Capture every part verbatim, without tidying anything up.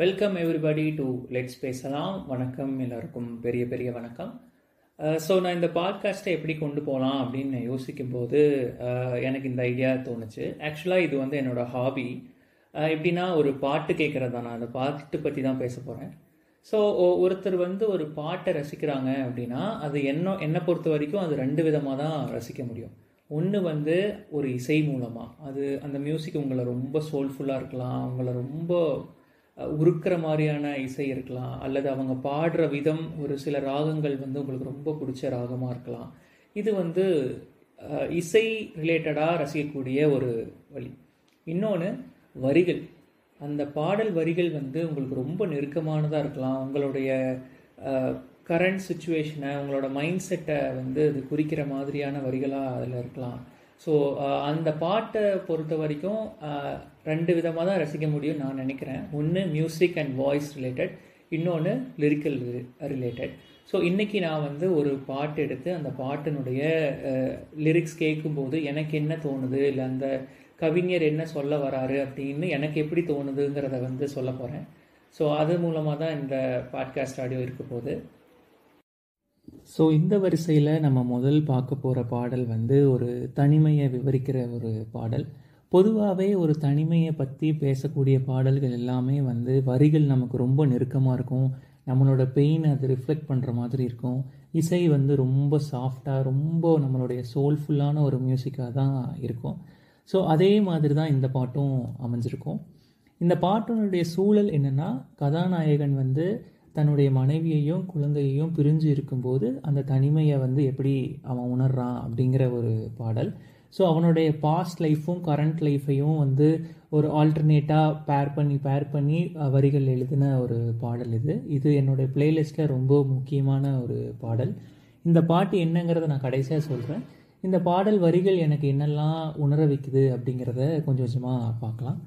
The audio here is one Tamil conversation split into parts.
வெல்கம் எவ்ரிபடி டு லெட்ஸ் பேசலாம். வணக்கம் எல்லாருக்கும், பெரிய பெரிய வணக்கம். ஸோ நான் இந்த பாட்காஸ்ட்டை எப்படி கொண்டு போகலாம் அப்படின்னு யோசிக்கும் போது எனக்கு இந்த ஐடியா தோணுச்சு. ஆக்சுவலாக இது வந்து என்னோடய ஹாபி. எப்படின்னா, ஒரு பாட்டு கேட்குறது தான். நான் அந்த பாட்டு பற்றி தான் பேச போகிறேன். ஸோ ஒருத்தர் வந்து ஒரு பாட்டை ரசிக்கிறாங்க அப்படின்னா, அது என்ன என்னை பொறுத்த வரைக்கும் அது ரெண்டு விதமாக தான் ரசிக்க முடியும். ஒன்று வந்து ஒரு இசை மூலமாக, அது அந்த மியூசிக் உங்களை ரொம்ப சோல்ஃபுல்லாக இருக்கலாம், உங்களை ரொம்ப உருக்கிற மாதிரியான இசை இருக்கலாம், அல்லது அவங்க பாடுற விதம், ஒரு சில ராகங்கள் வந்து உங்களுக்கு ரொம்ப பிடிச்ச ராகமாக இருக்கலாம். இது வந்து இசை ரிலேட்டடாக ரசிக்கக்கூடிய ஒரு வழி. இன்னொன்று வரிகள், அந்த பாடல் வரிகள் வந்து உங்களுக்கு ரொம்ப நெருக்கமானதாக இருக்கலாம், உங்களுடைய கரண்ட் சுச்சுவேஷனை, உங்களோட மைண்ட் செட்டை வந்து அது குறிக்கிற மாதிரியான வரிகளாக அதில் இருக்கலாம். ஸோ அந்த பாட்டை பொறுத்த வரைக்கும் ரெண்டு விதமாக தான் ரசிக்க முடியும் நான் நினைக்கிறேன். ஒன்று மியூசிக் அண்ட் வாய்ஸ் ரிலேட்டட், இன்னொன்று லிரிக்கல் ரிலேட்டட். ஸோ இன்றைக்கி நான் வந்து ஒரு பாட்டு எடுத்து அந்த பாட்டினுடைய லிரிக்ஸ் கேட்கும்போது எனக்கு என்ன தோணுது, இல்லை அந்த கவிஞர் என்ன சொல்ல வராரு அப்படின்னு எனக்கு எப்படி தோணுதுங்கிறத வந்து சொல்ல போகிறேன். ஸோ அது மூலமாக தான் இந்த பாட்காஸ்ட் ஆடியோ இருக்க போகுது. ஸோ இந்த வரிசையில் நம்ம முதல் பார்க்க போகிற பாடல் வந்து ஒரு தனிமையை விவரிக்கிற ஒரு பாடல். பொதுவாகவே ஒரு தனிமையை பற்றி பேசக்கூடிய பாடல்கள் எல்லாமே வந்து வரிகள் நமக்கு ரொம்ப நெருக்கமாக இருக்கும், நம்மளோட பெயின் அது ரிஃப்ளெக்ட் பண்ணுற மாதிரி இருக்கும். இசை வந்து ரொம்ப சாஃப்டாக, ரொம்ப நம்மளுடைய சோல்ஃபுல்லான ஒரு மியூசிக்காக தான் இருக்கும். ஸோ அதே மாதிரி தான் இந்த பாட்டும் அமைஞ்சிருக்கும். இந்த பாட்டினுடைய சூழல் என்னென்னா, கதாநாயகன் வந்து தன்னுடைய மனைவியையும் குழந்தையையும் பிரிஞ்சு இருக்கும்போது அந்த தனிமையை வந்து எப்படி அவன் உணர்றான் அப்படிங்கிற ஒரு பாடல். ஸோ அவனுடைய பாஸ்ட் லைஃப்பும் கரண்ட் லைஃப்பையும் வந்து ஒரு ஆல்டர்னேட்டாக பேர் பண்ணி பேர் பண்ணி வரிகள் எழுதின ஒரு பாடல் இது. இது என்னுடைய பிளேலிஸ்ட்டில் ரொம்ப முக்கியமான ஒரு பாடல். இந்த பாட்டு என்னங்கிறத நான் கடைசியாக சொல்கிறேன். இந்த பாடல் வரிகள் எனக்கு என்னெல்லாம் உணர வைக்குது அப்படிங்கிறத கொஞ்சம் கொஞ்சமாக பார்க்கலாம்.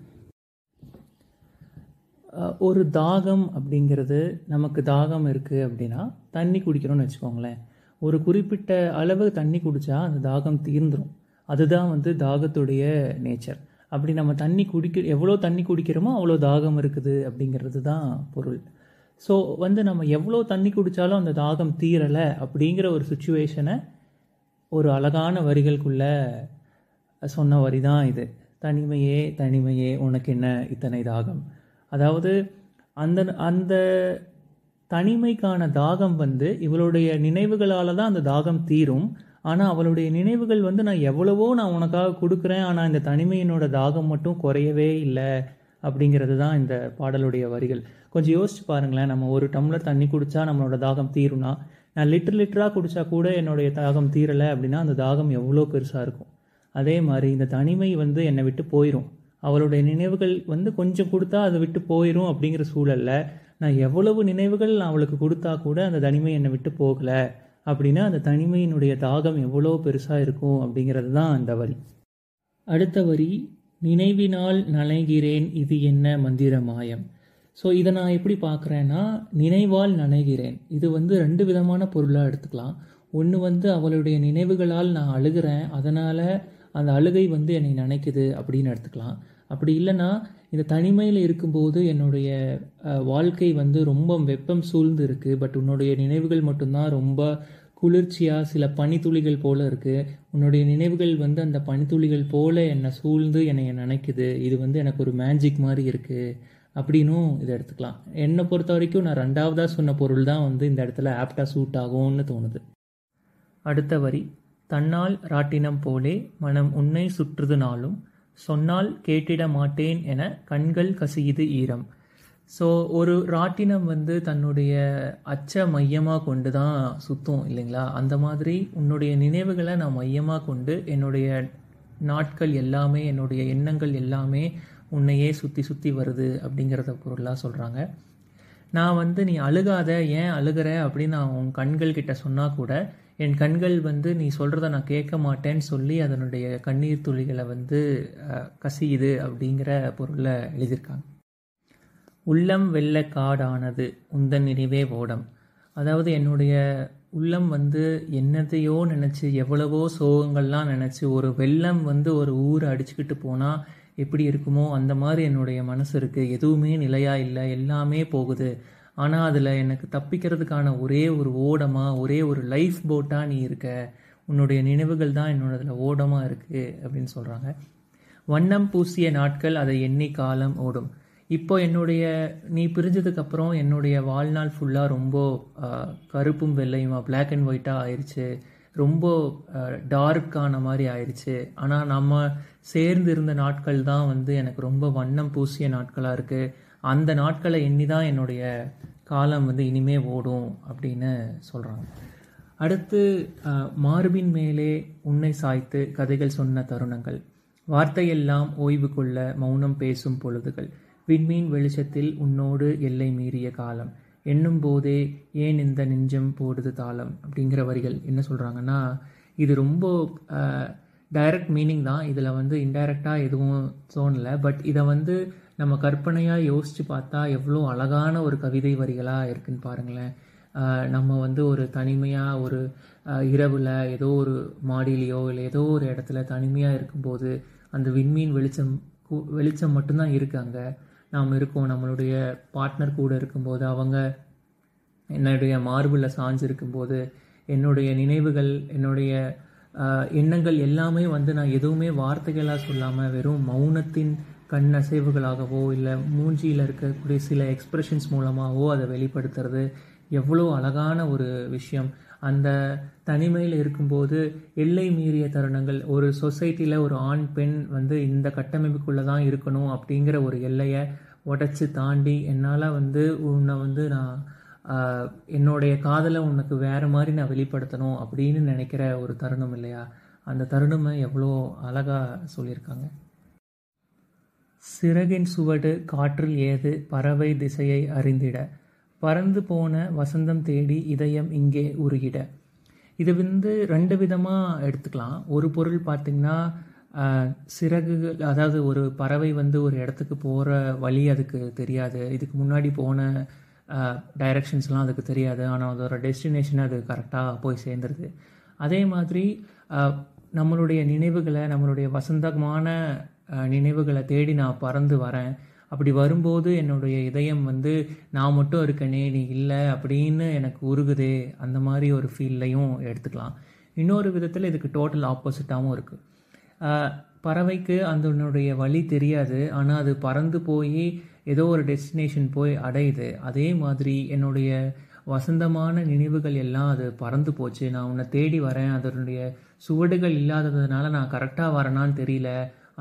ஒரு தாகம் அப்படிங்கிறது, நமக்கு தாகம் இருக்குது அப்படின்னா தண்ணி குடிக்கணும்னு வச்சுக்கோங்களேன். ஒரு குறிப்பிட்ட அளவு தண்ணி குடித்தா அந்த தாகம் தீர்ந்துடும். அதுதான் வந்து தாகத்துடைய நேச்சர். அப்படி நம்ம தண்ணி குடிக்க எவ்வளோ தண்ணி குடிக்கிறோமோ அவ்வளோ தாகம் இருக்குது அப்படிங்கிறது தான் பொருள். ஸோ வந்து நம்ம எவ்வளோ தண்ணி குடித்தாலும் அந்த தாகம் தீரலை அப்படிங்கிற ஒரு சுச்சுவேஷனை ஒரு அழகான வரிகளுக்குள்ளே சொன்ன வரி தான் இது. தனிமையே தனிமையே உனக்கு என்ன இத்தனை தாகம். அதாவது அந்த அந்த தனிமைக்கான தாகம் வந்து இவளுடைய நினைவுகளால் தான் அந்த தாகம் தீரும். ஆனால் அவளுடைய நினைவுகள் வந்து, நான் எவ்வளவோ நான் உனக்காக கொடுக்குறேன், ஆனால் இந்த தனிமையினோட தாகம் மட்டும் குறையவே இல்லை அப்படிங்கிறது தான் இந்த பாடலுடைய வரிகள். கொஞ்சம் யோசிச்சு பாருங்களேன், நம்ம ஒரு டம்ளர் தண்ணி குடித்தா நம்மளோட தாகம் தீரும்னா, நான் லிட்டர் லிட்டராக குடித்தா கூட என்னுடைய தாகம் தீரலை அப்படின்னா அந்த தாகம் எவ்வளோ பெருசாக இருக்கும். அதே மாதிரி இந்த தனிமை வந்து என்னை விட்டு போயிடும், அவளுடைய நினைவுகள் வந்து கொஞ்சம் கொடுத்தா அதை விட்டு போயிடும். அப்படிங்கிற சூழலில் நான் எவ்வளவு நினைவுகள் நான் அவளுக்கு கொடுத்தா கூட அந்த தனிமை என்னை விட்டு போகலை அப்படின்னா அந்த தனிமையினுடைய தாகம் எவ்வளோ பெருசாக இருக்கும் அப்படிங்கிறது தான் அந்த வரி. அடுத்த வரி, நினைவினால் நனைகிறேன் இது என்ன மந்திர மாயம். ஸோ இதை நான் எப்படி பார்க்குறேன்னா, நினைவால் நனைகிறேன் இது வந்து ரெண்டு விதமான பொருளாக எடுத்துக்கலாம். ஒன்று வந்து அவளுடைய நினைவுகளால் நான் அழுகிறேன், அதனால் அந்த அழுகை வந்து என்னை நினைக்குது அப்படின்னு எடுத்துக்கலாம். அப்படி இல்லைன்னா, இந்த தனிமையில் இருக்கும்போது என்னுடைய வாழ்க்கை வந்து ரொம்ப வெப்பம் சூழ்ந்து இருக்குது, பட் உன்னுடைய நினைவுகள் மட்டும்தான் ரொம்ப குளிர்ச்சியாக சில பனித்துளிகள் போல் இருக்குது, உன்னுடைய நினைவுகள் வந்து அந்த பனித்துளிகள் போல் என்னை சூழ்ந்து என்னை நினைக்குது, இது வந்து எனக்கு ஒரு மேஜிக் மாதிரி இருக்குது அப்படின்னும் இதை எடுத்துக்கலாம். என்னை பொறுத்த வரைக்கும் நான் ரெண்டாவதாக சொன்ன பொருள் தான் வந்து இந்த இடத்துல ஆப்டாக சூட் ஆகும்னு தோணுது. அடுத்த வரி, தன்னால் ராட்டினம் போலே மனம் உன்னை சுற்றுதுனாலும் சொன்னால் கேட்டிட மாட்டேன் என கண்கள் கசியுது ஈரம். ஸோ ஒரு ராட்டினம் வந்து தன்னுடைய அச்ச மையமாக கொண்டு தான் சுற்றும் இல்லைங்களா. அந்த மாதிரி உன்னுடைய நினைவுகளை நான் மையமாக கொண்டு என்னுடைய நாட்கள் எல்லாமே, என்னுடைய எண்ணங்கள் எல்லாமே உன்னையே சுற்றி சுற்றி வருது அப்படிங்கிறத பொருளாக சொல்கிறாங்க. நான் வந்து நீ அழுகாத, ஏன் அழுகிற அப்படின்னு நான் உன் கண்கள் கிட்ட சொன்னால் கூட என் கண்கள் வந்து நீ சொல்கிறத நான் கேட்க மாட்டேன்னு சொல்லி அதனுடைய கண்ணீர் துளிகளை வந்து கசியுது அப்படிங்கிற பொருளை எழுதியிருக்காங்க. உள்ளம் வெள்ள காடானது உந்தன் நினைவே ஓடம். அதாவது என்னுடைய உள்ளம் வந்து என்னத்தையோ நினச்சி, எவ்வளவோ சோகங்கள்லாம் நினச்சி, ஒரு வெள்ளம் வந்து ஒரு ஊரை அடிச்சுக்கிட்டு போனால் எப்படி இருக்குமோ அந்த மாதிரி என்னுடைய மனசு இருக்குது. எதுவுமே நிலையாக இல்லை, எல்லாமே போகுது. ஆனால் அதில் எனக்கு தப்பிக்கிறதுக்கான ஒரே ஒரு ஓடமாக, ஒரே ஒரு லைஃப் போட்டாக நீ இருக்க. உன்னுடைய நினைவுகள் தான் என்னோட அதில் ஓடமாக இருக்குது அப்படின்னு சொல்கிறாங்க. வண்ணம் பூசிய நாட்கள் அதை எண்ணி காலம் ஓடும். இப்போ என்னுடைய நீ பிரிஞ்சதுக்கப்புறம் என்னுடைய வாழ்நாள் ஃபுல்லாக ரொம்ப கருப்பும் வெள்ளையுமா, பிளாக் அண்ட் ஒயிட்டாக ஆயிடுச்சு, ரொம்ப டார்க்கான மாதிரி ஆயிடுச்சு. ஆனால் நம்ம சேர்ந்து இருந்த நாட்கள் தான் வந்து எனக்கு ரொம்ப வண்ணம் பூசிய நாட்களாக இருக்குது. அந்த நாட்களை எண்ணி தான் என்னுடைய காலம் வந்து இனிமே ஓடும் அப்படின்னு சொல்கிறாங்க. அடுத்து மார்பின் மேலே உன்னை சாய்த்து கதைகள் சொன்ன தருணங்கள், வார்த்தையெல்லாம் ஓய்வு கொள்ள மௌனம் பேசும் பொழுதுகள், விண்மீன் வெளிச்சத்தில் உன்னோடு எல்லை மீறிய காலம், எண்ணும் போதே ஏன் இந்த நெஞ்சம் போடுது தாளம் அப்படிங்கிற வரிகள் என்ன சொல்கிறாங்கன்னா, இது ரொம்ப டைரக்ட் மீனிங் தான். இதில் வந்து இன்டைரக்டாக எதுவும் தோணலை. பட் இதை வந்து நம்ம கற்பனையாக யோசித்து பார்த்தா எவ்வளோ அழகான ஒரு கவிதை வரிகளாக இருக்குதுன்னு பாருங்களேன். நம்ம வந்து ஒரு தனிமையாக ஒரு இரவில் ஏதோ ஒரு மாடியிலையோ இல்லை ஏதோ ஒரு இடத்துல தனிமையாக இருக்கும்போது அந்த விண்மீன் வெளிச்சம் வெளிச்சம் மட்டும்தான் இருக்காங்க நாம் இருக்கோம். நம்மளுடைய பார்ட்னர் கூட இருக்கும்போது, அவங்க என்னுடைய மார்பில் சாஞ்சிருக்கும்போது, என்னுடைய நினைவுகள், என்னுடைய எண்ணங்கள் எல்லாமே வந்து நான் எதுவுமே வார்த்தைகளாக சொல்லாமல் வெறும் மௌனத்தின் கண் அசைவுகளாகவோ இல்லை மூஞ்சியில் இருக்கக்கூடிய சில எக்ஸ்ப்ரெஷன்ஸ் மூலமாகவோ அதை வெளிப்படுத்துறது எவ்வளோ அழகான ஒரு விஷயம். அந்த தனிமையில் இருக்கும்போது எல்லை மீறிய தருணங்கள், ஒரு சொசைட்டியில் ஒரு ஆண் பெண் வந்து இந்த கட்டமைப்புக்குள்ளே தான் இருக்கணும் அப்படிங்கிற ஒரு எல்லையை உடச்சி தாண்டி என்னால் வந்து உன்னை வந்து நான் என்னுடைய காதலை உனக்கு வேறு மாதிரி நான் வெளிப்படுத்தணும் அப்படின்னு நினைக்கிற ஒரு தருணம் இல்லையா, அந்த தருணமை எவ்வளோ அழகாக சொல்லியிருக்காங்க. சிறகின் சுவடு காற்றில் ஏது பறவை திசையை அறிந்திட, பறந்து போன வசந்தம் தேடி இதயம் இங்கே உருகிட. இது வந்து ரெண்டு விதமாக எடுத்துக்கலாம். ஒரு பொருள் பார்த்திங்கன்னா சிறகுகள், அதாவது ஒரு பறவை வந்து ஒரு இடத்துக்கு போகிற வழி அதுக்கு தெரியாது, இதுக்கு முன்னாடி போன டைரக்ஷன்ஸ்லாம் அதுக்கு தெரியாது, ஆனால் அதோட டெஸ்டினேஷனை அது கரெக்டாக போய் சேர்ந்துருது. அதே மாதிரி நம்மளுடைய நினைவுகளை, நம்மளுடைய வசந்தமான நினைவுகளை தேடி நான் பறந்து வரேன். அப்படி வரும்போது என்னுடைய இதயம் வந்து நான் மட்டும் இருக்கனே, நீ இல்லை அப்படின்னு எனக்கு உருகுதே, அந்த மாதிரி ஒரு ஃபீல்லையும் எடுத்துக்கலாம். இன்னொரு விதத்தில் இதுக்கு டோட்டல் ஆப்போசிட்டாகவும் இருக்குது. பறவைக்கு அதனுடைய வழி தெரியாது, ஆனால் அது பறந்து போய் ஏதோ ஒரு டெஸ்டினேஷன் போய் அடையுது. அதே மாதிரி என்னுடைய வசந்தமான நினைவுகள் எல்லாம் அது பறந்து போச்சு, நான் உன்னை தேடி வரேன், அதனுடைய சுவடுகள் இல்லாததுனால நான் கரெக்டாக வரேனான்னு தெரியல,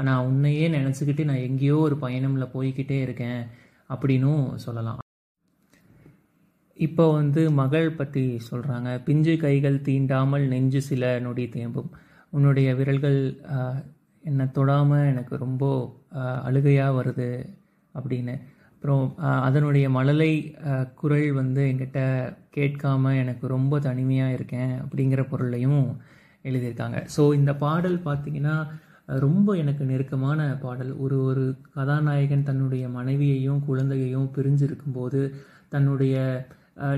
ஆனால் உன்னையே நினச்சிக்கிட்டு நான் எங்கேயோ ஒரு பயணமில் போய்கிட்டே இருக்கேன் அப்படின்னும் சொல்லலாம். இப்போ வந்து மகள் பற்றி சொல்கிறாங்க. பிஞ்சு கைகள் தீண்டாமல் நெஞ்சு சில நொடி தேம்பும், உன்னுடைய விரல்கள் என்னை தொடாமல் எனக்கு ரொம்ப அழுகையாக வருது அப்படின்னு. அப்புறம் அதனுடைய மழலை குரல் வந்து என்கிட்ட கேட்காம எனக்கு ரொம்ப தனிமையாக இருக்கேன் அப்படிங்கிற பொருளையும் எழுதியிருக்காங்க. ஸோ இந்த பாடல் பார்த்திங்கன்னா ரொம்ப எனக்கு நெருக்கமான பாடல். ஒரு ஒரு கதாநாயகன் தன்னுடைய மனைவியையும் குழந்தையையும் பிரிஞ்சிருக்கும்போது தன்னுடைய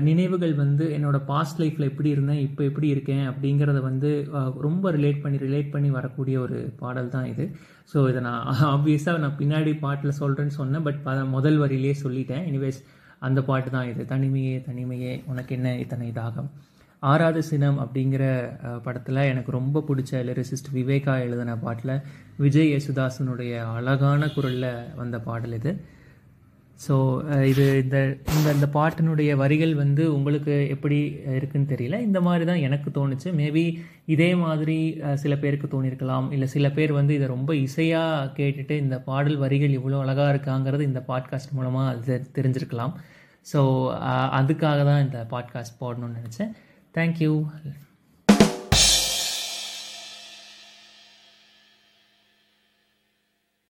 நினைவுகள் வந்து என்னோடய பாஸ்ட் லைஃப்பில் எப்படி இருந்தேன், இப்போ எப்படி இருக்கேன் அப்படிங்கிறத வந்து ரொம்ப ரிலேட் பண்ணி ரிலேட் பண்ணி வரக்கூடிய ஒரு பாடல் தான் இது. ஸோ இதை நான் ஆப்வியஸாக நான் பின்னாடி பாட்டில் சொல்கிறேன்னு சொன்னேன், பட் முதல் வரியிலே சொல்லிட்டேன். எனிவேஸ் அந்த பாட்டு தான் இது. தனிமையே தனிமையே உனக்கு என்ன இத்தனை தாகம். ஆறாத சினம் அப்படிங்கிற படத்தில் எனக்கு ரொம்ப பிடிச்ச லிரிசிஸ்ட் விவேகா எழுதின பாட்டில் விஜய் யேசுதாசனுடைய அழகான குரலில் வந்த பாடல் இது. ஸோ இது இந்த இந்த இந்த பாட்டினுடைய வரிகள் வந்து உங்களுக்கு எப்படி இருக்குன்னு தெரியல, இந்த மாதிரி தான் எனக்கு தோணுச்சு. மேபி இதே மாதிரி சில பேருக்கு தோணியிருக்கலாம், இல்லை சில பேர் வந்து இதை ரொம்ப இசையாக கேட்டுட்டு இந்த பாடல் வரிகள் இவ்வளோ அழகாக இருக்காங்கிறது இந்த பாட்காஸ்ட் மூலமாக அது தெரிஞ்சிருக்கலாம். ஸோ அதுக்காக தான் இந்த பாட்காஸ்ட் போடணும்னு நினச்சேன். Thank you.